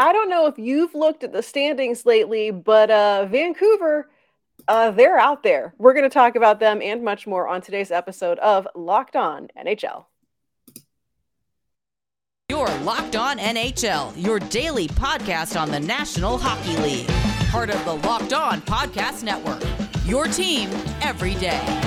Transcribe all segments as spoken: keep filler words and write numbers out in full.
I don't know if you've looked at the standings lately, but uh, Vancouver, uh, they're out there. We're going to talk about them and much more on today's episode of Locked On N H L. You're Locked On N H L, your daily podcast on the National Hockey League. Part of the Locked On Podcast Network, your team every day.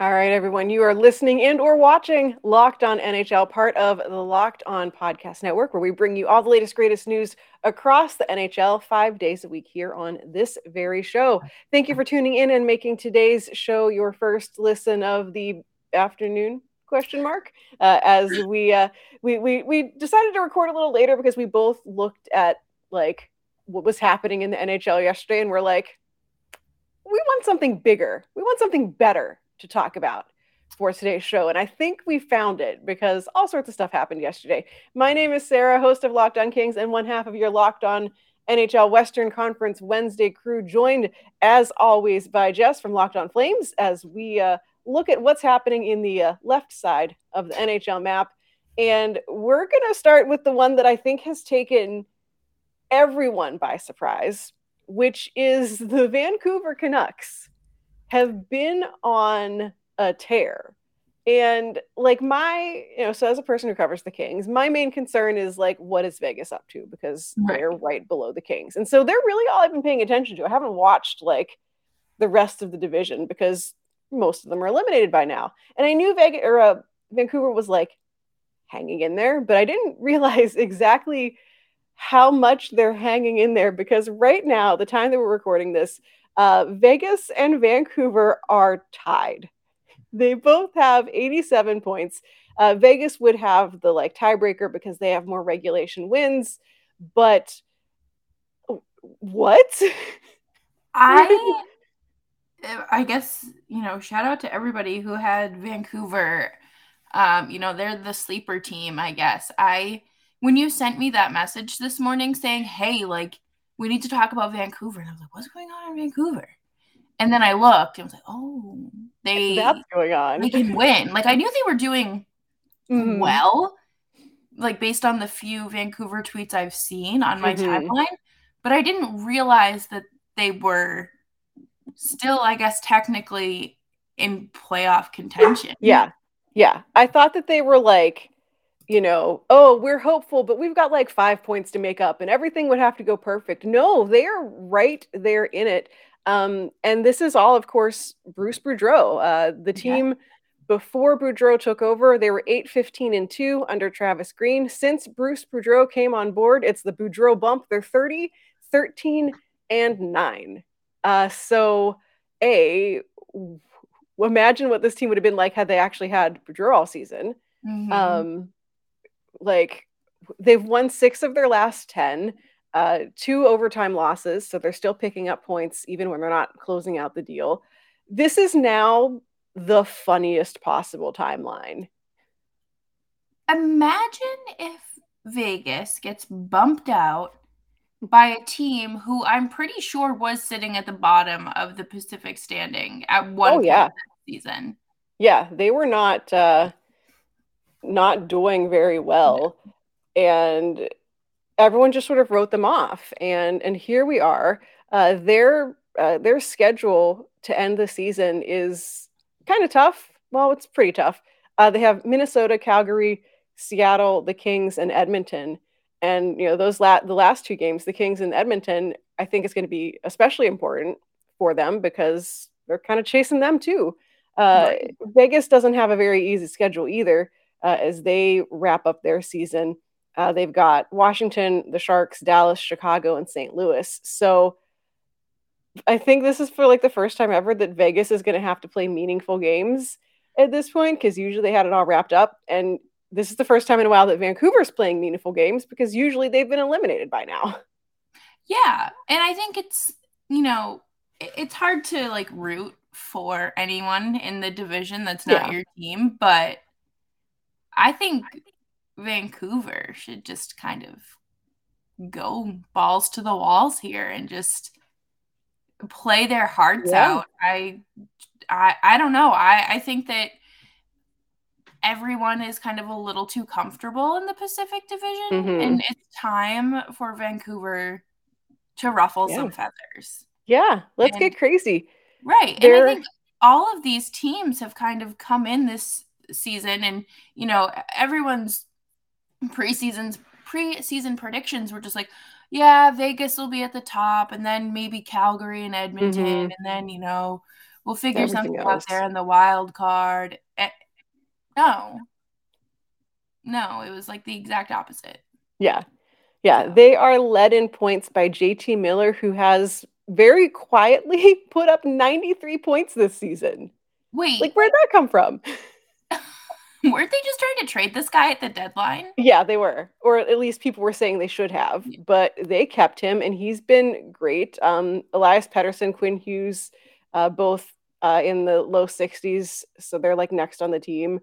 All right, everyone, you are listening and or watching Locked On N H L, part of the Locked On Podcast Network, where we bring you all the latest, greatest news across the N H L five days a week here on this very show. Thank you for tuning in and making today's show your first listen of the afternoon, question mark, uh, as we, uh, we we we decided to record a little later because we both looked at like what was happening in the N H L yesterday, and we're like, we want something bigger. We want something better to talk about for today's show. And I think we found it because all sorts of stuff happened yesterday. My name is Sarah, host of Locked On Kings and one half of your Locked On N H L Western Conference Wednesday crew, joined as always by Jess from Locked On Flames as we uh, look at what's happening in the uh, left side of the N H L map. And we're going to start with the one that I think has taken everyone by surprise, which is the Vancouver Canucks have been on a tear. And like my, you know, so as a person who covers the Kings, my main concern is like, what is Vegas up to? Because right. they're right below the Kings. And so they're really all I've been paying attention to. I haven't watched like the rest of the division because most of them are eliminated by now. And I knew Vegas or uh, Vancouver was like hanging in there, but I didn't realize exactly how much they're hanging in there, because right now, the time that we're recording this, Uh, Vegas and Vancouver are tied. They both have eighty-seven points. Uh, Vegas would have the like tiebreaker because they have more regulation wins. But what? I I guess, you know, shout out to everybody who had Vancouver. Um, you know, they're the sleeper team, I guess. I when you sent me that message this morning saying, hey, like, we need to talk about Vancouver. And I was like, what's going on in Vancouver? And then I looked and I was like, oh, they, That's going on. they can win. Like, I knew they were doing mm-hmm. well, like, based on the few Vancouver tweets I've seen on my mm-hmm. timeline. But I didn't realize that they were still, I guess, technically in playoff contention. Yeah. Yeah. I thought that they were like, you know, oh, we're hopeful, but we've got like five points to make up and everything would have to go perfect. No, they're right there in it. Um, and this is all, of course, Bruce Boudreau. Uh, the team yeah. before Boudreau took over, they were eight fifteen and two under Travis Green. Since Bruce Boudreau came on board, it's the Boudreau bump. They're thirty, thirteen, and nine. Uh, so, A, w- imagine what this team would have been like had they actually had Boudreau all season. Mm-hmm. Um, Like, they've won six of their last ten, uh, two overtime losses, so they're still picking up points even when they're not closing out the deal. This is now the funniest possible timeline. Imagine if Vegas gets bumped out by a team who I'm pretty sure was sitting at the bottom of the Pacific standing at one oh, point yeah. this season. Yeah, they were not... Uh... not doing very well, and everyone just sort of wrote them off, and and here we are. Uh their uh, their schedule to end the season is kind of tough. Well, it's pretty tough. Uh they have Minnesota, Calgary, Seattle, the Kings, and Edmonton. And you know, those la- the last two games, the Kings and Edmonton, I think is going to be especially important for them because they're kind of chasing them too. Uh right. Vegas doesn't have a very easy schedule either. Uh, as they wrap up their season, uh, they've got Washington, the Sharks, Dallas, Chicago, and Saint Louis. So I think this is for like the first time ever that Vegas is going to have to play meaningful games at this point, because usually they had it all wrapped up. And this is the first time in a while that Vancouver's playing meaningful games, because usually they've been eliminated by now. Yeah. And I think it's, you know, it's hard to like root for anyone in the division that's not yeah. your team, but I think Vancouver should just kind of go balls to the walls here and just play their hearts yeah. out. I, I, I don't know. I, I think that everyone is kind of a little too comfortable in the Pacific Division, mm-hmm. and it's time for Vancouver to ruffle yeah. some feathers. Yeah, let's and, get crazy. Right. They're... And I think all of these teams have kind of come in this season, and, you know, everyone's preseason's preseason predictions were just like, yeah, Vegas will be at the top, and then maybe Calgary and Edmonton, mm-hmm. and then, you know, we'll figure Everything something else. out there in the wild card. No. No, it was like the exact opposite. Yeah. Yeah, they are led in points by J T Miller, who has very quietly put up ninety-three points this season. Wait. Like, where'd that come from? Weren't they just trying to trade this guy at the deadline? Yeah, they were. Or at least people were saying they should have. Yeah. But they kept him, and he's been great. Um, Elias Pettersson, Quinn Hughes, uh, both uh, in the low sixties, so they're, like, next on the team.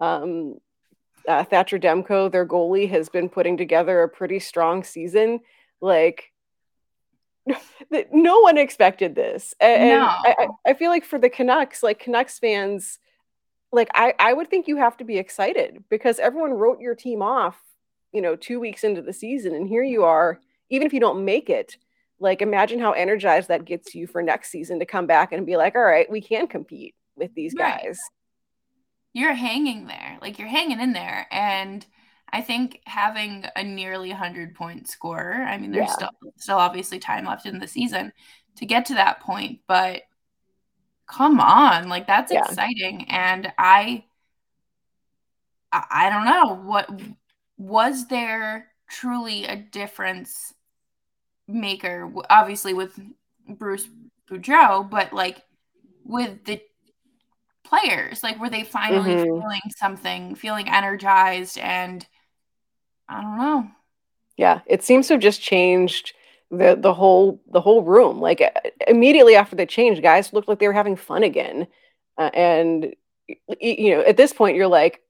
Um, uh, Thatcher Demko, their goalie, has been putting together a pretty strong season. Like, no one expected this. And no. I, I feel like for the Canucks, like, Canucks fans... Like, I, I would think you have to be excited because everyone wrote your team off, you know, two weeks into the season. And here you are, even if you don't make it, like, imagine how energized that gets you for next season to come back and be like, all right, we can compete with these right. guys. You're hanging there. Like, you're hanging in there. And I think having a nearly one hundred point scorer, I mean, there's yeah. still, still obviously time left in the season to get to that point, but come on, like, that's yeah. exciting. And I, I don't know, what was there truly a difference maker, obviously with Bruce Boudreau, but, like, with the players, like, were they finally mm-hmm. feeling something, feeling energized? And I don't know. Yeah, it seems to have just changed the the whole the whole room. Like, immediately after the change, guys looked like they were having fun again, uh, and, you know, at this point you're like,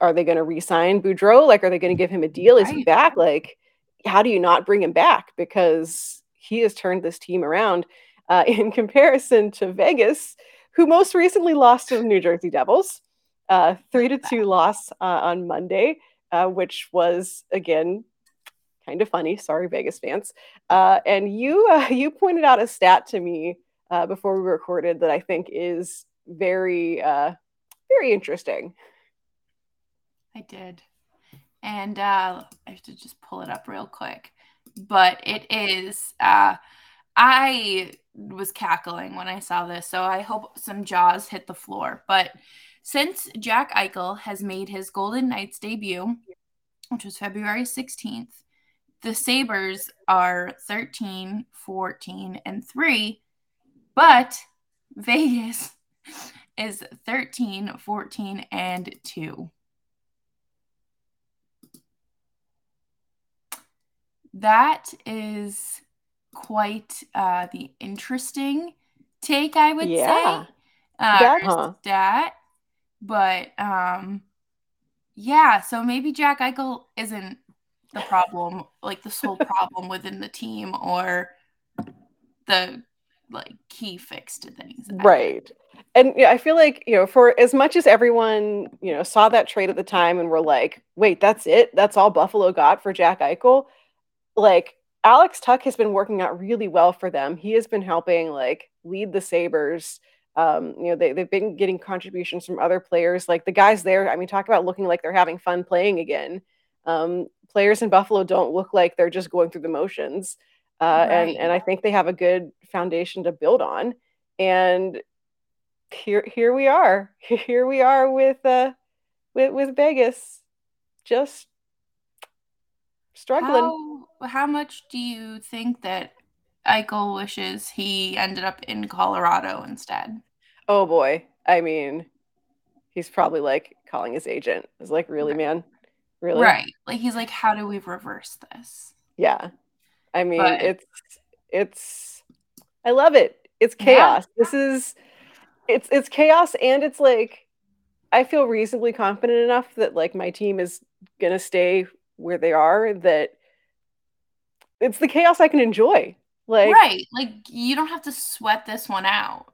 are they going to re-sign Boudreau? Like, are they going to give him a deal? Is he back? Like, how do you not bring him back? Because he has turned this team around, uh, in comparison to Vegas, who most recently lost to the New Jersey Devils, uh three to two loss uh, on Monday, uh which was, again, kind of funny. Sorry, Vegas fans. Uh, and you uh, you pointed out a stat to me uh, before we recorded that I think is very, uh, very interesting. I did. And uh, I have to just pull it up real quick. But it is, uh, I was cackling when I saw this, so I hope some jaws hit the floor. But since Jack Eichel has made his Golden Knights debut, which was February sixteenth, the Sabres are thirteen, fourteen, and three, but Vegas is thirteen, fourteen, and two. That is quite uh, the interesting take, I would yeah. say. Uh, that, huh? That, but um, yeah, so maybe Jack Eichel isn't the problem, like the sole problem within the team, or the, like, key fix to things. Right. And yeah, I feel like, you know, for as much as everyone, you know, saw that trade at the time and were like, wait, that's it? That's all Buffalo got for Jack Eichel? Like, Alex Tuck has been working out really well for them. He has been helping, like, lead the Sabres. Um, you know, they, they've been getting contributions from other players. Like, the guys there, I mean, talk about looking like they're having fun playing again. Um, players in Buffalo don't look like they're just going through the motions. Uh, right. and, and I think they have a good foundation to build on. And here, here we are, here we are with, uh, with, with Vegas just struggling. How, how much do you think that Eichel wishes he ended up in Colorado instead? Oh boy. I mean, he's probably, like, calling his agent. It's like, really, right. man? Really? Right. Like, he's like, how do we reverse this? Yeah. I mean, but it's, it's, I love it. It's chaos. Yeah. This is, it's, it's chaos. And it's like, I feel reasonably confident enough that, like, my team is going to stay where they are, that it's the chaos I can enjoy. Like, right. Like, you don't have to sweat this one out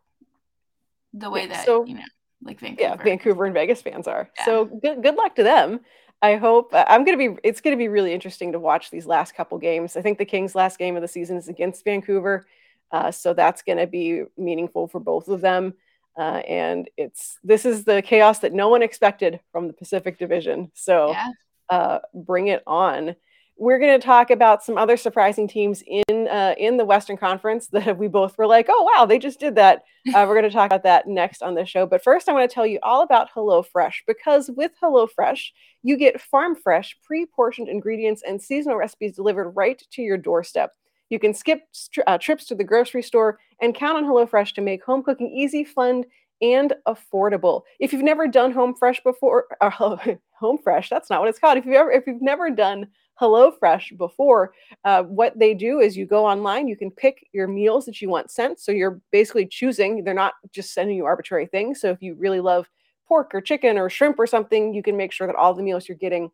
the way that, so, you know, like Vancouver. Yeah, Vancouver and Vegas fans are. Yeah. So good, good luck to them. I hope uh, I'm going to be, it's going to be really interesting to watch these last couple games. I think the Kings' last game of the season is against Vancouver. Uh, so that's going to be meaningful for both of them. Uh, and it's, this is the chaos that no one expected from the Pacific Division. So yeah. uh, bring it on. We're going to talk about some other surprising teams in uh, in the Western Conference that we both were like, oh, wow, they just did that. Uh, we're going to talk about that next on the show. But first, I want to tell you all about HelloFresh, because with HelloFresh, you get farm-fresh, pre-portioned ingredients and seasonal recipes delivered right to your doorstep. You can skip tri- uh, trips to the grocery store and count on HelloFresh to make home cooking easy, fun, and affordable. If you've never done Home Fresh before, or Home Fresh, that's not what it's called. If you've ever, if you've never done HelloFresh before, uh, what they do is you go online, you can pick your meals that you want sent. So you're basically choosing, they're not just sending you arbitrary things. So if you really love pork or chicken or shrimp or something, you can make sure that all the meals you're getting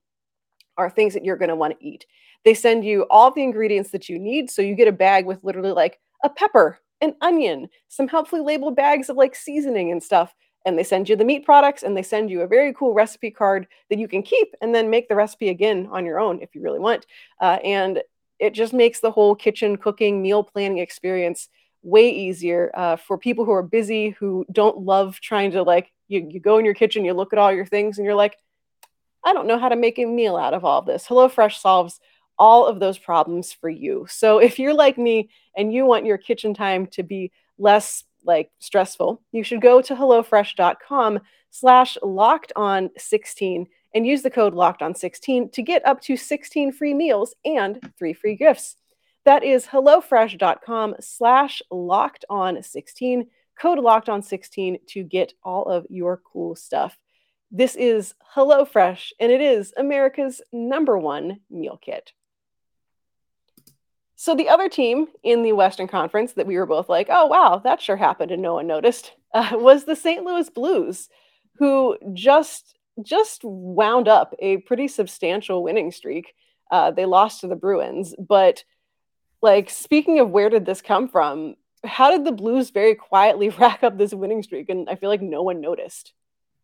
are things that you're going to want to eat. They send you all the ingredients that you need. So you get a bag with literally like a pepper, an onion, some helpfully labeled bags of like seasoning and stuff. And they send you the meat products, and they send you a very cool recipe card that you can keep and then make the recipe again on your own if you really want. Uh, and it just makes the whole kitchen, cooking, meal planning experience way easier uh, for people who are busy, who don't love trying to like, you, you go in your kitchen, you look at all your things and you're like, I don't know how to make a meal out of all this. HelloFresh solves all of those problems for you. So if you're like me and you want your kitchen time to be less like stressful, you should go to HelloFresh.com slash locked on 16 and use the code locked on 16 to get up to sixteen free meals and three free gifts. That is HelloFresh.com slash locked on 16, code locked on 16 to get all of your cool stuff. This is HelloFresh, and it is America's number one meal kit. So the other team in the Western Conference that we were both like, oh, wow, that sure happened and no one noticed, uh, was the Saint Louis Blues, who just just wound up a pretty substantial winning streak. Uh, they lost to the Bruins. But like, speaking of where did this come from, how did the Blues very quietly rack up this winning streak? And I feel like no one noticed.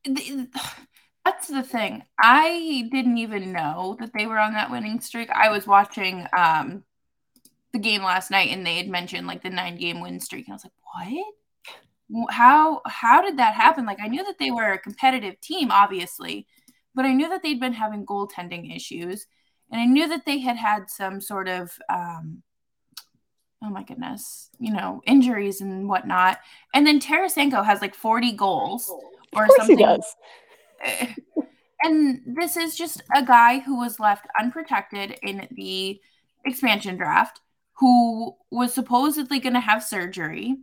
That's the thing. I didn't even know that they were on that winning streak. I was watching um the game last night, and they had mentioned like the nine game win streak, and I was like, what? How how did that happen? Like, I knew that they were a competitive team, obviously, but I knew that they'd been having goaltending issues, and I knew that they had had some sort of um oh my goodness, you know, injuries and whatnot. And then Tarasenko has like forty goals or something. Of course he does. And this is just a guy who was left unprotected in the expansion draft, who was supposedly going to have surgery,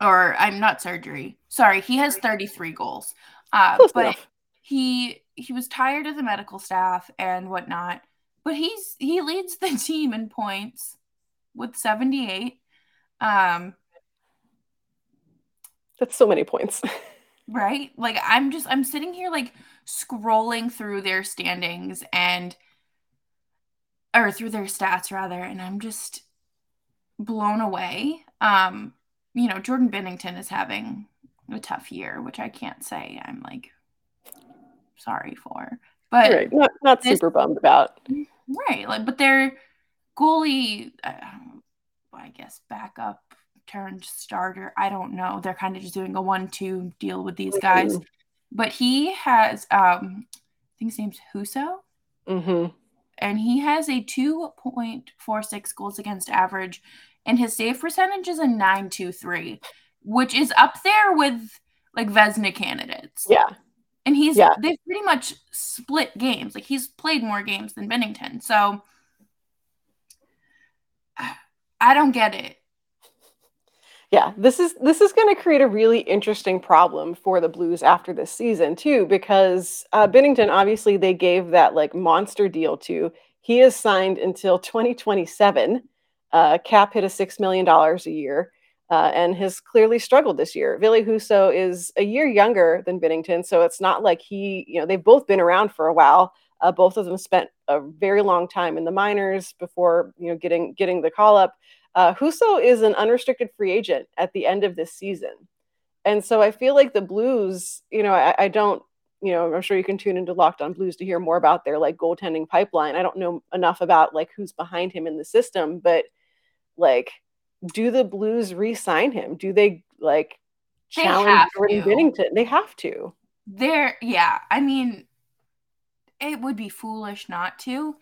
or I'm not surgery. Sorry. He has thirty-three goals, uh, Close but enough. he, he was tired of the medical staff and whatnot, but he's, he leads the team in points with seventy-eight. Um, That's so many points. Right. Like, I'm just, I'm sitting here like scrolling through their standings and, or through their stats, rather, and I'm just blown away. Um, you know, Jordan Binnington is having a tough year, which I can't say I'm, like, sorry for. But right. Not, not super bummed about. Right, like, but their goalie, uh, I guess, backup turned starter, I don't know. They're kind of just doing a one two deal with these guys. Mm-hmm. But he has, um, I think his name's Husso. Mm-hmm. And he has a two point four six goals against average, and his save percentage is a nine two three, which is up there with like Vezina candidates. Yeah. And he's, yeah. they've pretty much split games. Like, he's played more games than Binnington. So I don't get it. Yeah, this is this is going to create a really interesting problem for the Blues after this season, too, because uh, Binnington, obviously, they gave that, like, monster deal to. He is signed until twenty twenty-seven. Uh, cap hit of six million dollars a year uh, and has clearly struggled this year. Ville Husso is a year younger than Binnington, so it's not like he, you know, they've both been around for a while. Uh, both of them spent a very long time in the minors before, you know, getting getting the call-up. Uh, Husso is an unrestricted free agent at the end of this season. And so I feel like the Blues, you know, I, I don't, you know, I'm sure you can tune into Locked On Blues to hear more about their like goaltending pipeline. I don't know enough about like who's behind him in the system, but like, do the Blues re-sign him? Do they like challenge Jordan Binnington? They have to. They're, yeah. I mean, it would be foolish not to.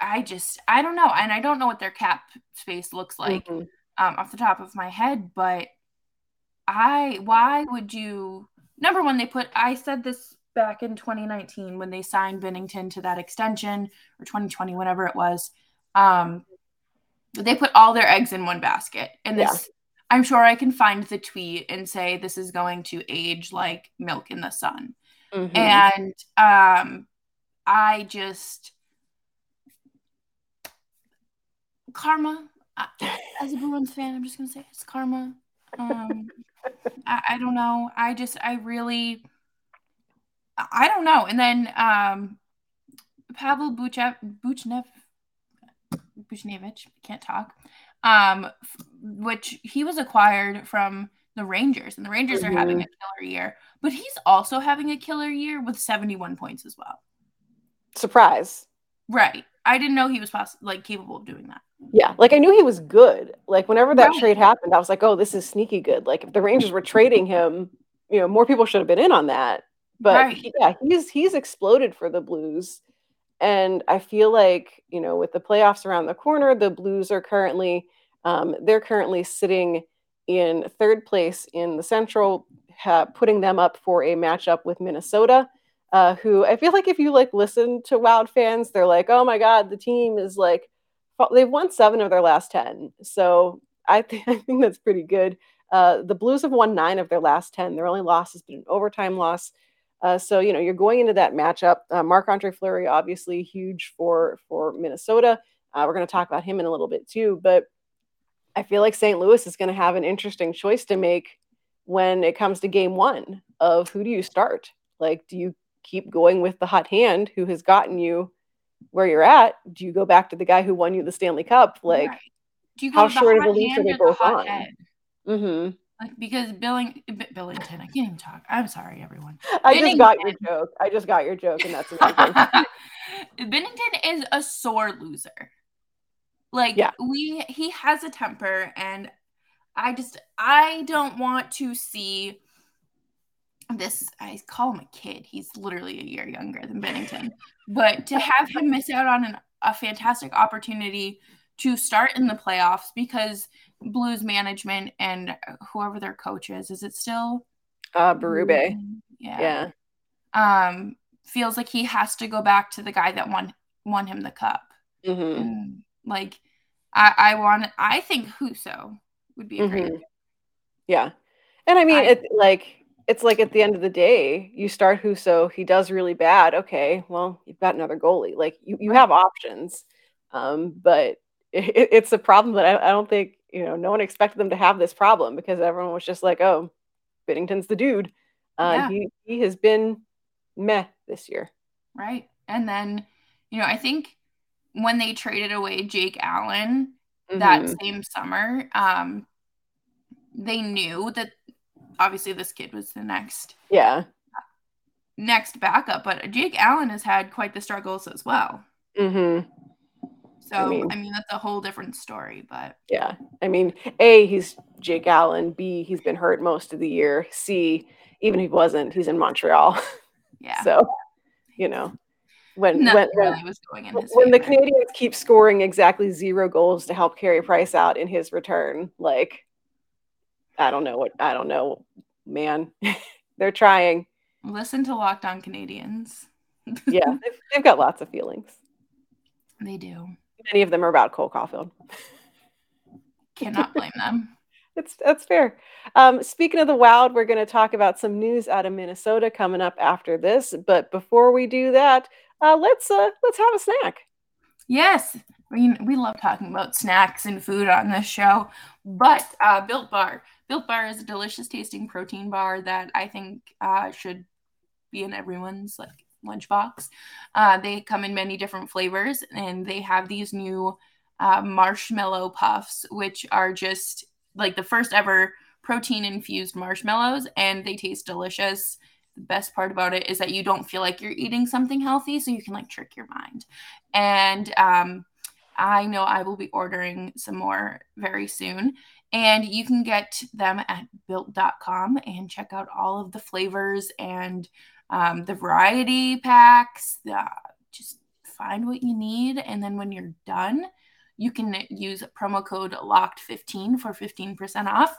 I just, I don't know. And I don't know what their cap space looks like mm-hmm. um, off the top of my head, but I, why would you, number one, they put, I said this back in twenty nineteen when they signed Binnington to that extension, or twenty twenty, whatever it was, um, they put all their eggs in one basket. And this, yeah. I'm sure I can find the tweet and say, this is going to age like milk in the sun. Mm-hmm. And um, I just, karma, as a Bruins fan, I'm just going to say it's karma. Um, I, I don't know. I just, I really, I don't know. And then um, Pavel Buchnevich, Buchnev, Buchnevich, can't talk, um, which he was acquired from the Rangers, and the Rangers mm-hmm. are having a killer year, but he's also having a killer year with seventy-one points as well. Surprise. Right. I didn't know he was poss- like capable of doing that. Yeah. Like I knew he was good. Like whenever that right. trade happened, I was like, oh, this is sneaky good. Like if the Rangers were trading him, you know, more people should have been in on that. But right. he, yeah, he's, he's exploded for the Blues. And I feel like, you know, with the playoffs around the corner, the Blues are currently, um, they're currently sitting in third place in the Central, ha- putting them up for a matchup with Minnesota, uh, who I feel like if you like listen to Wild fans, they're like, oh my God, the team is like, they've won seven of their last ten. So I, th- I think that's pretty good. Uh, the Blues have won nine of their last ten. Their only loss has been an overtime loss. Uh, so, you know, you're going into that matchup. Uh, Marc-Andre Fleury, obviously huge for, for Minnesota. Uh, we're going to talk about him in a little bit too, but I feel like Saint Louis is going to have an interesting choice to make when it comes to game one of who do you start? Like, do you keep going with the hot hand who has gotten you where you're at? Do you go back to the guy who won you the Stanley Cup? Like, right. do you go how short of a leash are they both the on? Mm-hmm. Like, because Billing, Billington, I can't even talk. I'm sorry, everyone. I Binnington. just got your joke. I just got your joke, and that's amazing. Binnington is a sore loser. Like, yeah. we, he has a temper, and I just, I don't want to see this. I call him a kid. He's literally a year younger than Binnington. But to have him miss out on an, a fantastic opportunity to start in the playoffs because Blues management and whoever their coach is, is it still? Uh, Berube. Yeah. yeah. Um, feels like he has to go back to the guy that won won him the cup. Mm-hmm. And, like, I, I want, I think Husso would be a great mm-hmm. Yeah. And I mean, I, it, like, it's like at the end of the day, you start Husso, he does really bad. Okay, well, you've got another goalie. Like, you, you have options. Um, but it, it's a problem that I, I don't think, you know, no one expected them to have this problem because everyone was just like, oh, Binnington's the dude. Uh, yeah. he, he has been meh this year. Right. And then, you know, I think when they traded away Jake Allen mm-hmm. that same summer, um, they knew that obviously this kid was the next, yeah. next backup, but Jake Allen has had quite the struggles as well. Mm-hmm. So, I mean, I mean, that's a whole different story, but. Yeah. I mean, A, he's Jake Allen. B, he's been hurt most of the year. C, even if he wasn't, he's in Montreal. Yeah. So, you know, when when, really was going in when, when the Canadians keep scoring exactly zero goals to help Carey Price out in his return, like, I don't know what, I don't know, man. They're trying. Listen to Locked On Canadians. Yeah. They've, they've got lots of feelings. They do. Many of them are about Cole Caulfield. Cannot blame them. It's that's fair. Um, speaking of the Wild, we're going to talk about some news out of Minnesota coming up after this. But before we do that, uh, let's uh, let's have a snack. Yes, I mean we love talking about snacks and food on this show. But uh, Built Bar, Built Bar is a delicious tasting protein bar that I think uh, should be in everyone's like. lunchbox. Uh, they come in many different flavors, and they have these new uh, marshmallow puffs, which are just like the first ever protein-infused marshmallows, and they taste delicious. The best part about it is that you don't feel like you're eating something healthy, so you can like trick your mind. And um, I know I will be ordering some more very soon. And you can get them at built dot com and check out all of the flavors and um, the variety packs. Uh, just find what you need. And then when you're done, you can use promo code locked fifteen for fifteen percent off.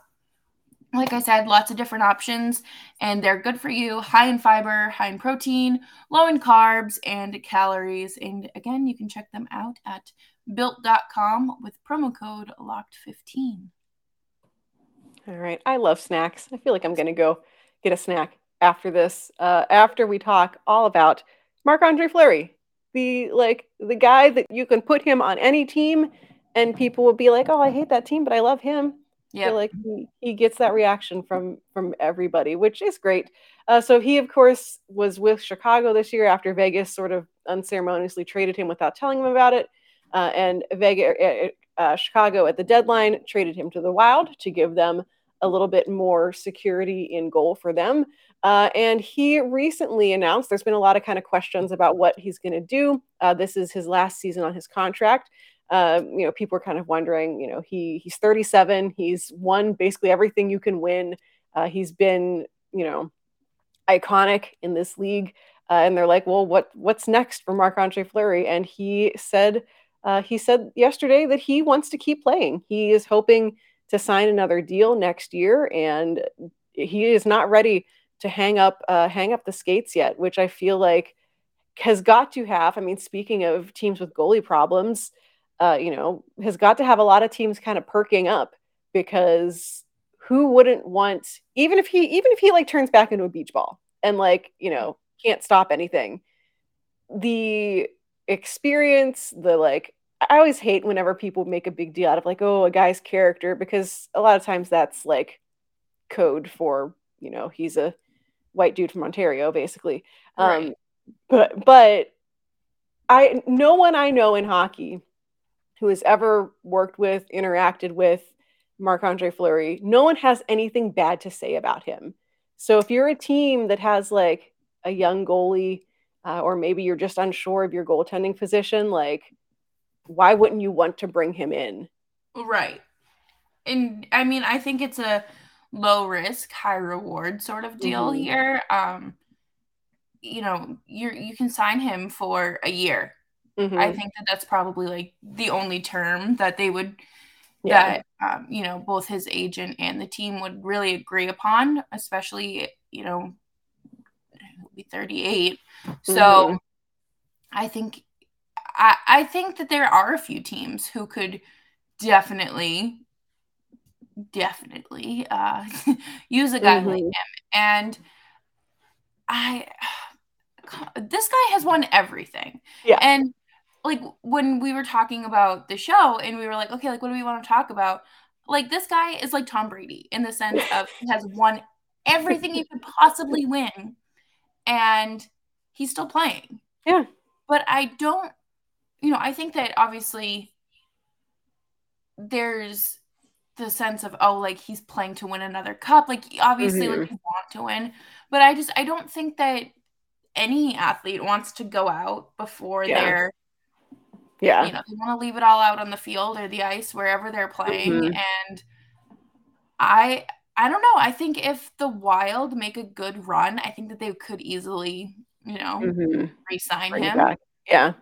Like I said, lots of different options, and they're good for you. High in fiber, high in protein, low in carbs and calories. And again, you can check them out at built dot com with promo code locked fifteen. All right. I love snacks. I feel like I'm going to go get a snack after this, uh, after we talk all about Marc-Andre Fleury, the, like the guy that you can put him on any team and people will be like, oh, I hate that team, but I love him. Yeah, like he, he gets that reaction from from everybody, which is great. Uh, so he, of course, was with Chicago this year after Vegas sort of unceremoniously traded him without telling him about it. Uh, and Vegas, uh, Chicago at the deadline traded him to the Wild to give them a little bit more security in goal for them. Uh, and he recently announced, there's been a lot of kind of questions about what he's going to do. Uh, this is his last season on his contract. Uh, you know, people are kind of wondering, you know, he he's thirty-seven. He's won basically everything you can win. Uh, he's been, you know, iconic in this league. Uh, and they're like, well, what what's next for Marc-Andre Fleury? And he said, uh, he said yesterday that he wants to keep playing. He is hoping to sign another deal next year, and he is not ready to hang up uh, hang up the skates yet, which I feel like has got to have. I mean, speaking of teams with goalie problems. Uh, you know, has got to have a lot of teams kind of perking up, because who wouldn't want, even if he, even if he like turns back into a beach ball and like, you know, can't stop anything, the experience, the, like, I always hate whenever people make a big deal out of like, oh, a guy's character, because a lot of times that's like code for, you know, he's a white dude from Ontario, basically. Right. Um, but, but I, no one I know in hockey who has ever worked with, interacted with Marc-Andre Fleury, no one has anything bad to say about him. So if you're a team that has like a young goalie, uh, or maybe you're just unsure of your goaltending position, like, why wouldn't you want to bring him in? Right. And I mean, I think it's a low risk, high reward sort of deal mm-hmm. here. Um, you know, you you can sign him for a year. Mm-hmm. I think that that's probably like the only term that they would, yeah. that, um, you know, both his agent and the team would really agree upon, especially, you know, he'll be thirty-eight. Mm-hmm. So I think, I, I think that there are a few teams who could definitely, definitely uh, use a guy mm-hmm. like him. And I, this guy has won everything. Yeah. And, like, when we were talking about the show and we were like, okay, like, what do we want to talk about? Like, this guy is like Tom Brady in the sense of he has won everything he could possibly win, and he's still playing. Yeah. But I don't, you know, I think that obviously there's the sense of, oh, like, he's playing to win another cup. Like, obviously, mm-hmm. like, you want to win. But I just, I don't think that any athlete wants to go out before yeah. they're, yeah, you know, they want to leave it all out on the field or the ice, wherever they're playing. Mm-hmm. And I, I don't know. I think if the Wild make a good run, I think that they could easily, you know, mm-hmm. re-sign Bring him. Back. Yeah.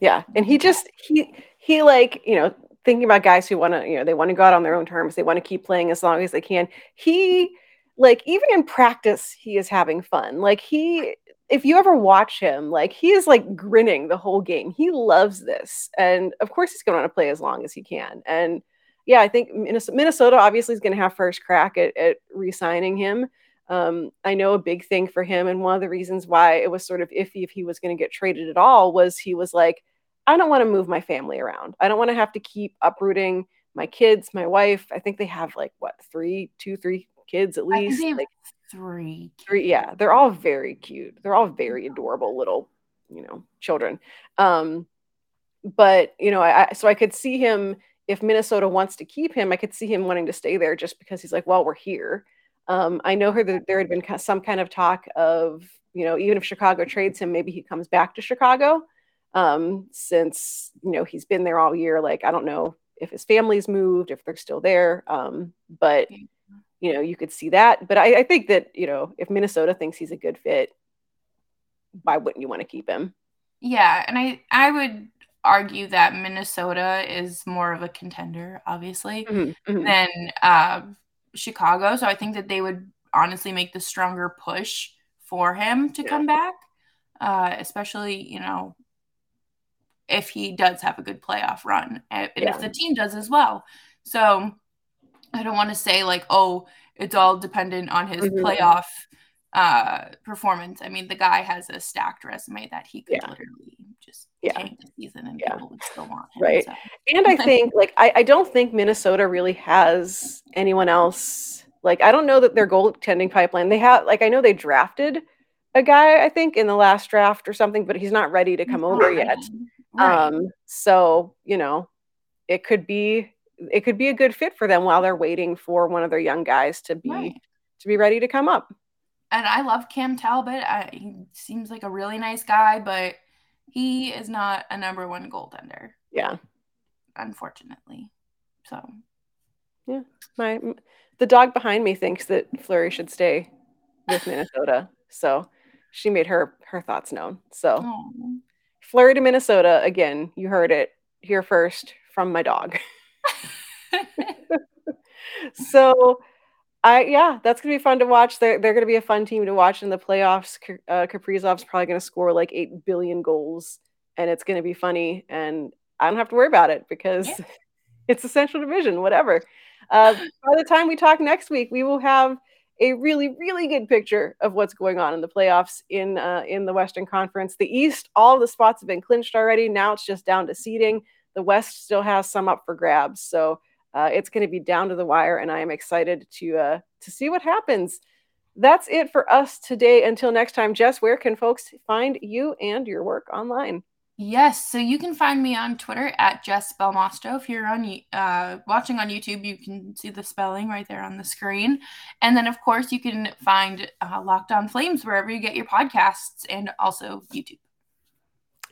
Yeah. And he just, he, he like, you know, thinking about guys who want to, you know, they want to go out on their own terms. They want to keep playing as long as they can. He, like, even in practice, he is having fun. Like, he, if you ever watch him, like, he is like grinning the whole game. He loves this. And of course he's going to play as long as he can. And yeah, I think Minnesota obviously is going to have first crack at, at re-signing him. Um, I know a big thing for him, and one of the reasons why it was sort of iffy if he was going to get traded at all, was he was like, I don't want to move my family around. I don't want to have to keep uprooting my kids, my wife. I think they have like what, three, two, three kids at least. Like, Three. Three. Yeah. They're all very cute. They're all very adorable little, you know, children. Um, but, you know, I, so I could see him, if Minnesota wants to keep him, I could see him wanting to stay there just because he's like, well, we're here. Um, I know that there had been some kind of talk of, you know, even if Chicago trades him, maybe he comes back to Chicago, um, since, you know, he's been there all year. Like, I don't know if his family's moved, if they're still there. Um, but, you know, you could see that. But I, I think that, you know, if Minnesota thinks he's a good fit, why wouldn't you want to keep him? Yeah. And I, I would argue that Minnesota is more of a contender, obviously, mm-hmm, mm-hmm. than uh, Chicago. So I think that they would honestly make the stronger push for him to yeah. come back, uh, especially, you know, if he does have a good playoff run, and yeah. if the team does as well. So I don't want to say like, oh, it's all dependent on his mm-hmm. playoff uh, performance. I mean, the guy has a stacked resume that he could yeah. literally just yeah. tank the season and yeah. people would still want him. Right. So. And I think like, I, I don't think Minnesota really has anyone else. Like, I don't know that their goaltending pipeline, they have, like, I know they drafted a guy, I think in the last draft or something, but he's not ready to come right. over yet. Right. Um, so, you know, it could be, it could be a good fit for them while they're waiting for one of their young guys to be, right. to be ready to come up. And I love Cam Talbot. I, he seems like a really nice guy, but he is not a number one goaltender. Yeah. Unfortunately. So. Yeah. My, the dog behind me thinks that Fleury should stay with Minnesota. So she made her, her thoughts known. So Aww. Fleury to Minnesota. Again, you heard it here first from my dog. So I yeah that's gonna be fun to watch. They're, they're gonna be a fun team to watch in the playoffs. uh, Kaprizov's probably gonna score like eight billion goals and it's gonna be funny, and I don't have to worry about it because yeah. it's a Central Division whatever. Uh, by the time we talk next week, we will have a really really good picture of what's going on in the playoffs in uh, in the Western Conference. The East, all the spots have been clinched already. Now it's just down to seeding. The West still has some up for grabs, so uh, it's going to be down to the wire, and I am excited to uh, to see what happens. That's it for us today. Until next time, Jess, where can folks find you and your work online? Yes, so you can find me on Twitter at Jess Belmosto. If you're on uh, watching on YouTube, you can see the spelling right there on the screen. And then, of course, you can find uh, Locked On Flames wherever you get your podcasts and also YouTube.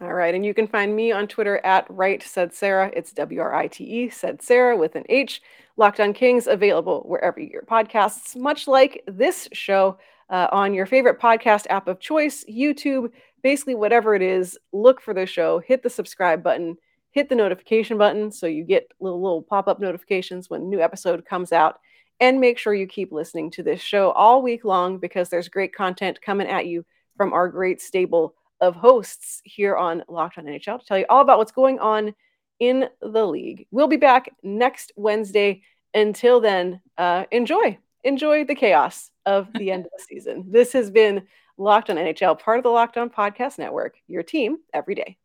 All right. And you can find me on Twitter at Right Said Sarah. It's W R I T E Said Sarah with an H. Locked On Kings available wherever your podcasts, much like this show, uh, on your favorite podcast app of choice, YouTube, basically whatever it is. Look for the show, hit the subscribe button, hit the notification button so you get little, little pop-up notifications when a new episode comes out. And make sure you keep listening to this show all week long because there's great content coming at you from our great stable of hosts here on Locked On N H L to tell you all about what's going on in the league. We'll be back next Wednesday. Until then, uh, enjoy. Enjoy the chaos of the end of the season. This has been Locked On N H L, part of the Locked On Podcast Network, your team every day.